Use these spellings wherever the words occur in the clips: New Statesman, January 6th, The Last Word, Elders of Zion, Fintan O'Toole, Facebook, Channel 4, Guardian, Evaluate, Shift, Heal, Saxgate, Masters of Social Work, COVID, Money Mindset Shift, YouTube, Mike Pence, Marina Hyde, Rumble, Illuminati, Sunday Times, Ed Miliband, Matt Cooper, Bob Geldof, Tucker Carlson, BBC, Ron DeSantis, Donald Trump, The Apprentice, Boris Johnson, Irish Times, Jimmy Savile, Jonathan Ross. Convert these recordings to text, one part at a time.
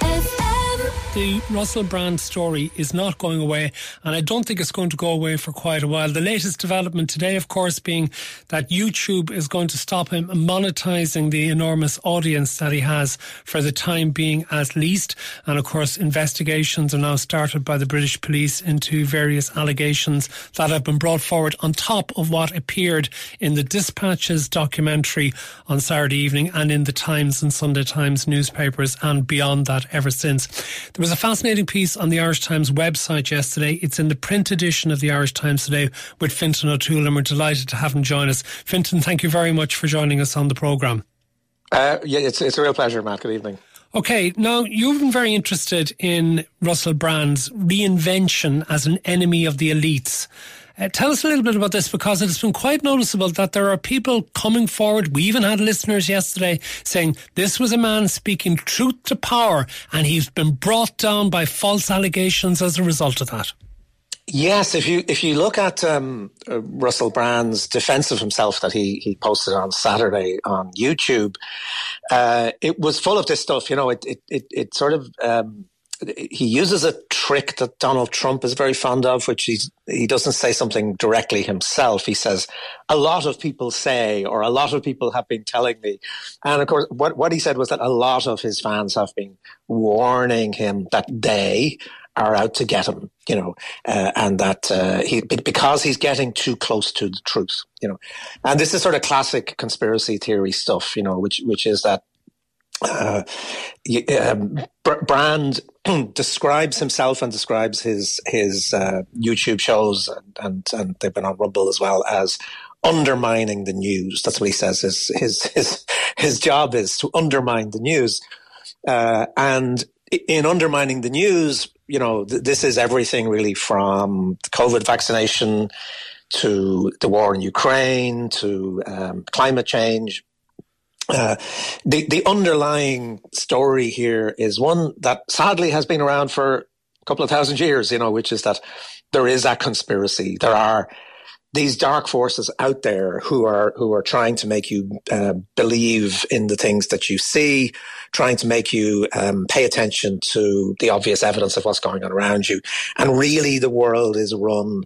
FM. The Russell Brand story is not going away, and I don't think it's going to go away for quite a while. The latest development today, of course, being that YouTube is going to stop him monetizing the enormous audience that he has, for the time being at least. And of course, investigations are now started by the British police into various allegations that have been brought forward on top of what appeared in the Dispatches documentary on Saturday evening, and in the Times and Sunday Times newspapers, and beyond that ever since. There was a fascinating piece on the Irish Times website yesterday. It's in the print edition of the Irish Times today with Fintan O'Toole, and we're delighted to have him join us. Fintan, thank you very much for joining us on the programme. It's a real pleasure, Matt. Good evening. Okay, now you've been very interested in Russell Brand's reinvention as an enemy of the elites. Tell us a little bit about this, because it's been quite noticeable that there are people coming forward. We even had listeners yesterday saying this was a man speaking truth to power, and he's been brought down by false allegations as a result of that. Yes, if you look at Russell Brand's defence of himself that he posted on Saturday on YouTube, it was full of this stuff. You know, it sort of he uses a trick that Donald Trump is very fond of, which he doesn't say something directly himself. He says, a lot of people say, or a lot of people have been telling me. And of course, what he said was that a lot of his fans have been warning him that they are out to get him, you know, and that because he's getting too close to the truth, you know. And this is sort of classic conspiracy theory stuff, you know, which is that Brand describes himself and describes his YouTube shows, and they've been on Rumble as well, as undermining the news. That's what he says. His job is to undermine the news, and in undermining the news, you know, this is everything really, from COVID vaccination to the war in Ukraine to climate change. The underlying story here is one that sadly has been around for a couple of thousand years, you know, which is that there is that conspiracy. There are these dark forces out there who are trying to make you believe in the things that you see, trying to make you pay attention to the obvious evidence of what's going on around you. And really, the world is run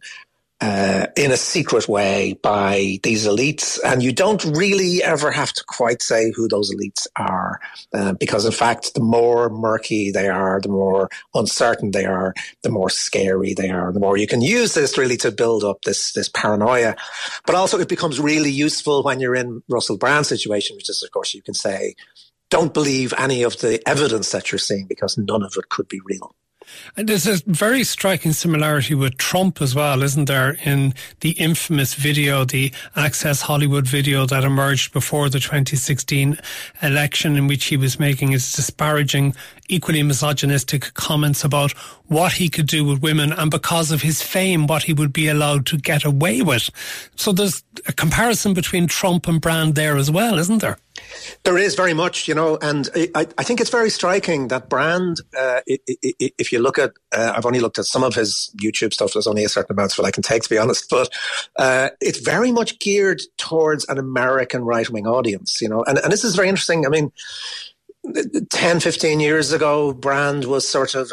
in a secret way by these elites, and you don't really ever have to quite say who those elites are, because in fact, the more murky they are, the more uncertain they are, the more scary they are, the more you can use this really to build up this paranoia. But also, it becomes really useful when you're in Russell Brand's situation, which is, of course, you can say, don't believe any of the evidence that you're seeing, because none of it could be real. And there's a very striking similarity with Trump as well, isn't there, in the infamous video, the Access Hollywood video that emerged before the 2016 election, in which he was making his disparaging, equally misogynistic comments about what he could do with women, and because of his fame, what he would be allowed to get away with. So there's a comparison between Trump and Brand there as well, isn't there? There is very much, you know, and I think it's very striking that Brand, if you look at, I've only looked at some of his YouTube stuff, there's only a certain amount of what I can take, to be honest, but it's very much geared towards an American right-wing audience, you know, and this is very interesting. I mean, 10, 15 years ago, Brand was sort of,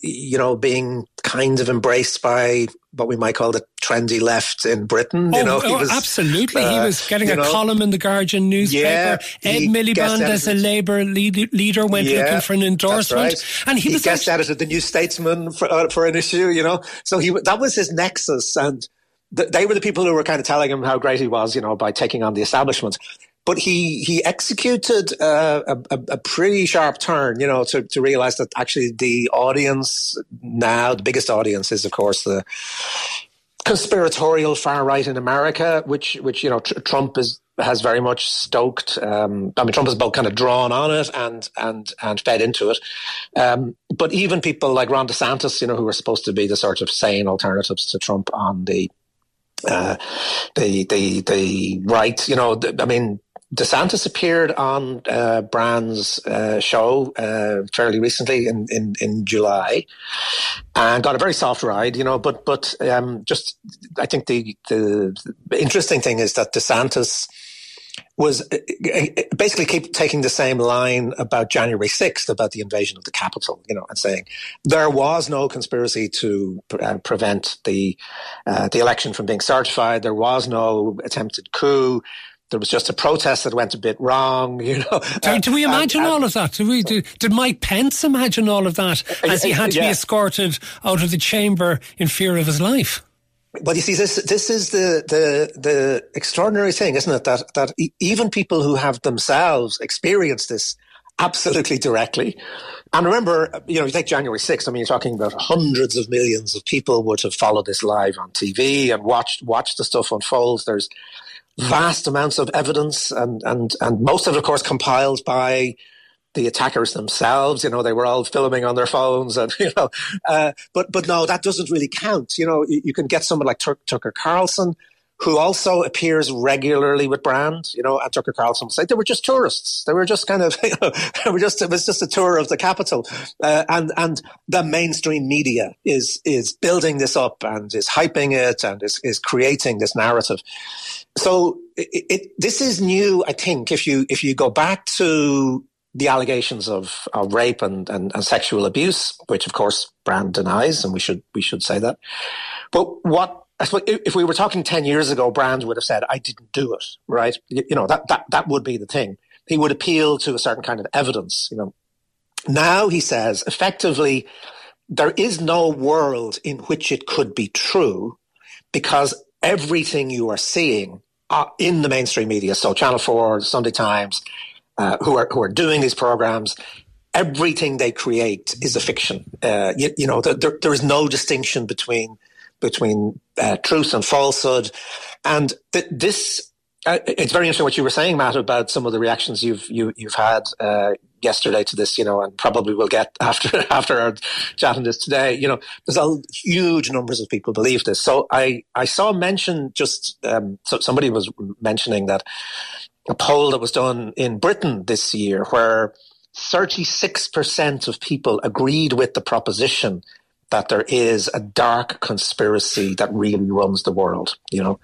you know, being kind of embraced by what we might call the trendy left in Britain. Oh, you know, he was, absolutely. He was getting a column in the Guardian newspaper. Yeah, Ed Miliband as a Labour leader went looking for an endorsement. Right. And he was guest edited the New Statesman for an issue, you know. So that was his nexus. And they were the people who were kind of telling him how great he was, you know, by taking on the establishment. But he executed a pretty sharp turn, you know, to realize that actually the audience now, the biggest audience, is, of course, the conspiratorial far right in America, which you know, Trump has very much stoked. I mean, Trump has both kind of drawn on it and fed into it. But even people like Ron DeSantis, you know, who were supposed to be the sort of sane alternatives to Trump on the right, you know, I mean, DeSantis appeared on Brand's show fairly recently in July, and got a very soft ride, you know. But I think the interesting thing is that DeSantis was basically keep taking the same line about January 6th, about the invasion of the Capitol, you know, and saying there was no conspiracy to prevent the election from being certified. There was no attempted coup. There was just a protest that went a bit wrong, you know. Do we imagine all of that? Did Mike Pence imagine all of that as he had to be escorted out of the chamber in fear of his life? But you see, this is the extraordinary thing, isn't it? That even people who have themselves experienced this absolutely directly. And remember, you know, you take January 6th, I mean, you're talking about hundreds of millions of people would have followed this live on TV and watched the stuff unfold. There's vast amounts of evidence and most of it, of course, compiled by the attackers themselves. You know, they were all filming on their phones and, you know, but no, that doesn't really count. You know, you can get someone like Tucker Carlson, who also appears regularly with Brand, you know, and Tucker Carlson will say they were just tourists. They were just kind of, you know, it was just a tour of the Capitol. And the mainstream media is building this up and is hyping it and is creating this narrative. So this is new, I think, if you go back to the allegations of rape and sexual abuse, which of course Brand denies, and we should say that. But if we were talking 10 years ago, Brand would have said, I didn't do it, right? You know, that would be the thing. He would appeal to a certain kind of evidence, you know. Now he says, effectively, there is no world in which it could be true, because everything you are seeing are in the mainstream media, so Channel 4, Sunday Times, who are doing these programs, everything they create is a fiction. You know, there is no distinction between truth and falsehood. And this it's very interesting what you were saying, Matt, about some of the reactions you've had yesterday to this, you know, and probably will get after our chat on this today. You know, there's huge numbers of people believe this. So I saw mention just, so somebody was mentioning that a poll that was done in Britain this year where 36% of people agreed with the proposition that there is a dark conspiracy that really runs the world, you know.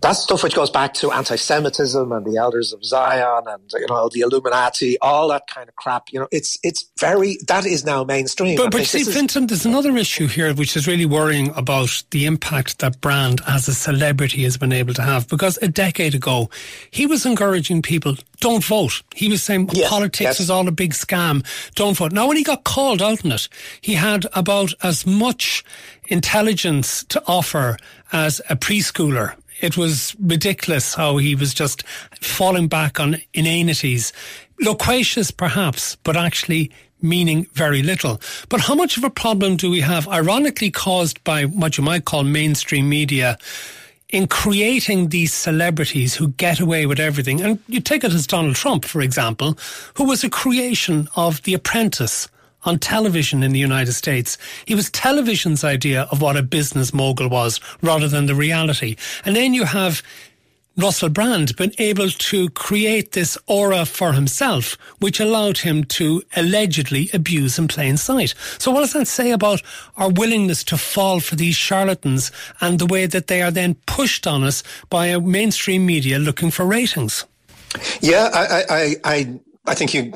That's stuff which goes back to anti-Semitism and the Elders of Zion and, you know, the Illuminati, all that kind of crap. You know, that is now mainstream. But see, Fintan, there's another issue here which is really worrying about the impact that Brand as a celebrity has been able to have, because a decade ago, he was encouraging people, don't vote. He was saying politics is all a big scam, don't vote. Now, when he got called out on it, he had about as much intelligence to offer as a preschooler. It was ridiculous how he was just falling back on inanities. Loquacious, perhaps, but actually meaning very little. But how much of a problem do we have, ironically caused by what you might call mainstream media, in creating these celebrities who get away with everything? And you take it as Donald Trump, for example, who was a creation of The Apprentice on television in the United States. He was television's idea of what a business mogul was, rather than the reality. And then you have Russell Brand been able to create this aura for himself, which allowed him to allegedly abuse in plain sight. So what does that say about our willingness to fall for these charlatans and the way that they are then pushed on us by a mainstream media looking for ratings? Yeah, I think you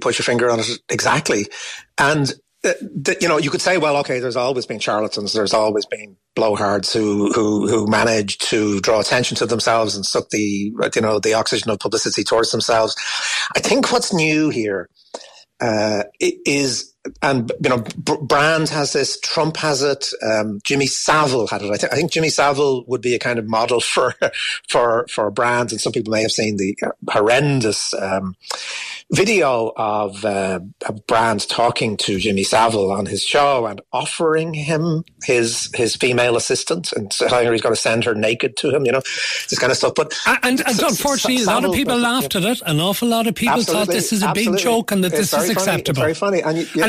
put your finger on it exactly. And, you know, you could say, well, okay, there's always been charlatans. There's always been blowhards who manage to draw attention to themselves and suck the, you know, the oxygen of publicity towards themselves. I think what's new here is, and, you know, Brand has this, Trump has it, Jimmy Savile had it. I think Jimmy Savile would be a kind of model for Brand, and some people may have seen the horrendous video of Brand talking to Jimmy Savile on his show and offering him his female assistant and telling her he's going to send her naked to him, you know, this kind of stuff. But and unfortunately, a lot of people laughed at it. An awful lot of people thought this is a big joke and that this is acceptable. It's very funny.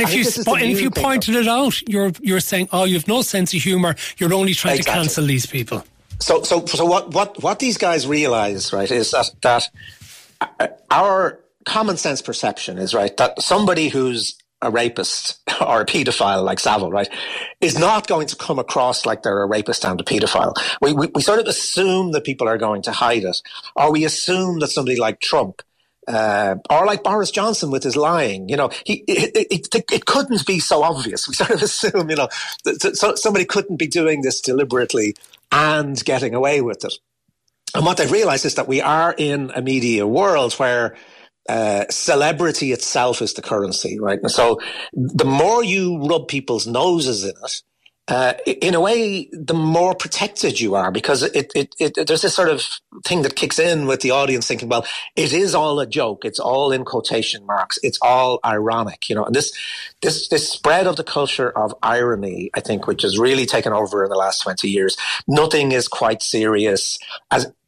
And if you pointed it out, you're saying, oh, you've no sense of humor. You're only trying to cancel these people. So what these guys realize, right, is that our common sense perception is, right, that somebody who's a rapist or a paedophile like Savile, right, is not going to come across like they're a rapist and a paedophile. We sort of assume that people are going to hide it, or we assume that somebody like Trump or like Boris Johnson with his lying, you know, it couldn't be so obvious. We sort of assume, you know, that somebody couldn't be doing this deliberately and getting away with it. And what they've realized is that we are in a media world where celebrity itself is the currency, right? And so the more you rub people's noses in it, in a way, the more protected you are, because there's this sort of thing that kicks in with the audience thinking, well, it is all a joke. It's all in quotation marks. It's all ironic, you know. And this spread of the culture of irony, I think, which has really taken over in the last 20 years. Nothing is quite serious.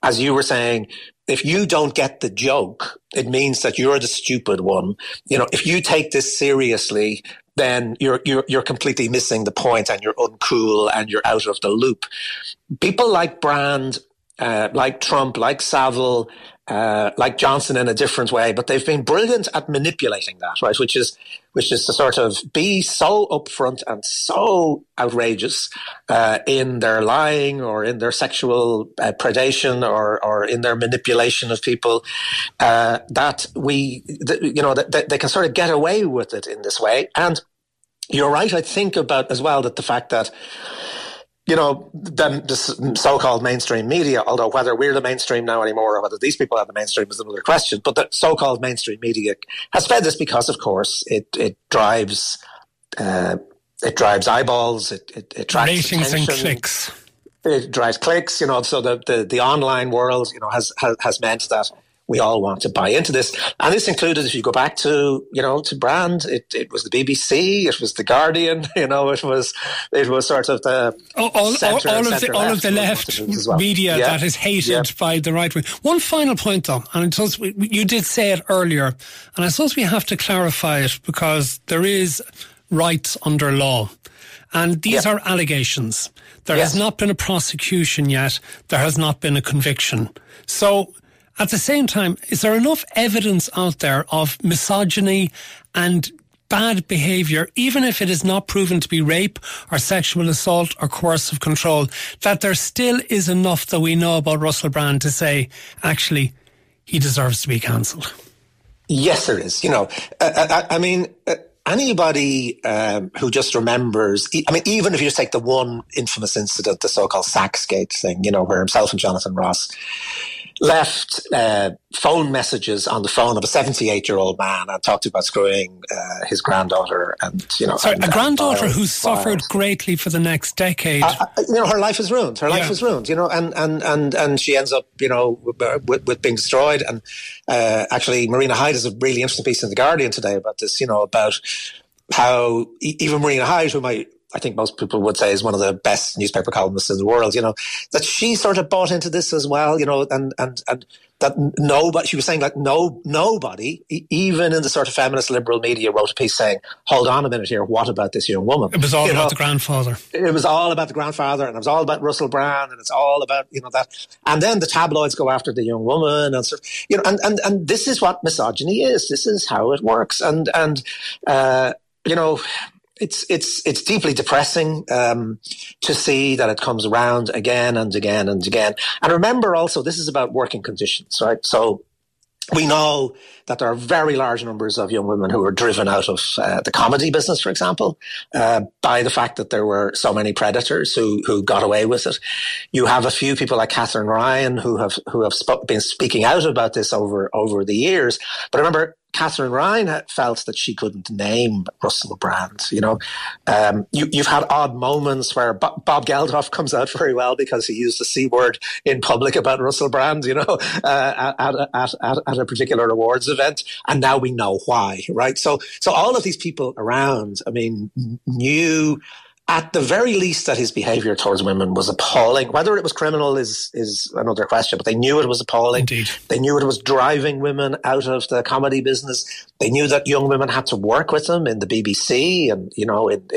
As you were saying, if you don't get the joke, it means that you're the stupid one. You know, if you take this seriously, then you're completely missing the point, and you're uncool, and you're out of the loop. People like Brand, like Trump, like Savile, like Johnson in a different way, but they've been brilliant at manipulating that, right? Which is to sort of be so upfront and so outrageous in their lying, or in their sexual predation, or in their manipulation of people, that that they can sort of get away with it in this way. And you're right, I think, about as well that the fact that, you know, the so-called mainstream media, although whether we're the mainstream now anymore or whether these people are the mainstream is another question, but the so-called mainstream media has fed this because, of course, it drives eyeballs, it attracts ratings and clicks. It drives clicks, you know, so the online world, you know, has meant that we all want to buy into this. And this included, if you go back to, you know, to Brand, it was the BBC, it was the Guardian, you know, it was sort of the all of the left media that is hated by the right wing. One final point, though, and I suppose you did say it earlier, and I suppose we have to clarify it, because there is rights under law. And these are allegations. There has not been a prosecution yet. There has not been a conviction. So, at the same time, is there enough evidence out there of misogyny and bad behaviour, even if it is not proven to be rape or sexual assault or coercive control, that there still is enough that we know about Russell Brand to say, actually, he deserves to be cancelled? Yes, there is. You know, I mean, anybody who just remembers, I mean, even if you just take the one infamous incident, the so-called Saxgate thing, you know, where himself and Jonathan Ross left phone messages on the phone of a 78-year-old man and talked about screwing his granddaughter, and you know, a granddaughter who suffered greatly for the next decade. You know, her life is ruined. Her life is ruined. You know, and she ends up, you know, with being destroyed. And actually, Marina Hyde has a really interesting piece in the Guardian today about this. You know, about how even Marina Hyde, who I think most people would say is one of the best newspaper columnists in the world, you know, that she sort of bought into this as well, you know, and that nobody, she was saying, like, nobody, even in the sort of feminist liberal media, wrote a piece saying, hold on a minute here, what about this young woman? It was all about the grandfather. It was all about the grandfather, and it was all about Russell Brand, and it's all about, you know, that. And then the tabloids go after the young woman, and sort of, you know, and this is what misogyny is. This is how it works. And you know, it's deeply depressing to see that it comes around again and again and again. And remember also, this is about working conditions, right? So we know that there are very large numbers of young women who were driven out of the comedy business, for example, by the fact that there were so many predators who got away with it. You have a few people like Catherine Ryan who have been speaking out about this over the years. But remember, Catherine Ryan felt that she couldn't name Russell Brand. You know, you've had odd moments where Bob Geldof comes out very well because he used the C word in public about Russell Brand, you know, at a particular awards event. And now we know why, right? So all of these people around, I mean, knew at the very least that his behavior towards women was appalling. Whether it was criminal is another question, but they knew it was appalling. Indeed. They knew it was driving women out of the comedy business. They knew that young women had to work with them in the BBC and, you know, in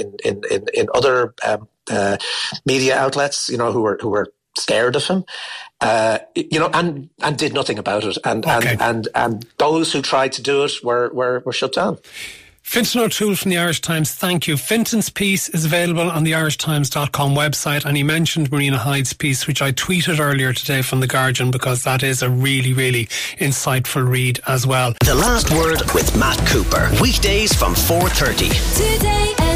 other media outlets, you know, who were scared of him, you know, and did nothing about it. And those who tried to do it were shut down. Fintan O'Toole from the Irish Times, thank you. Fintan's piece is available on the irishtimes.com website, and he mentioned Marina Hyde's piece, which I tweeted earlier today from The Guardian, because that is a really, really insightful read as well. The Last Word with Matt Cooper, weekdays from 4:30. Today.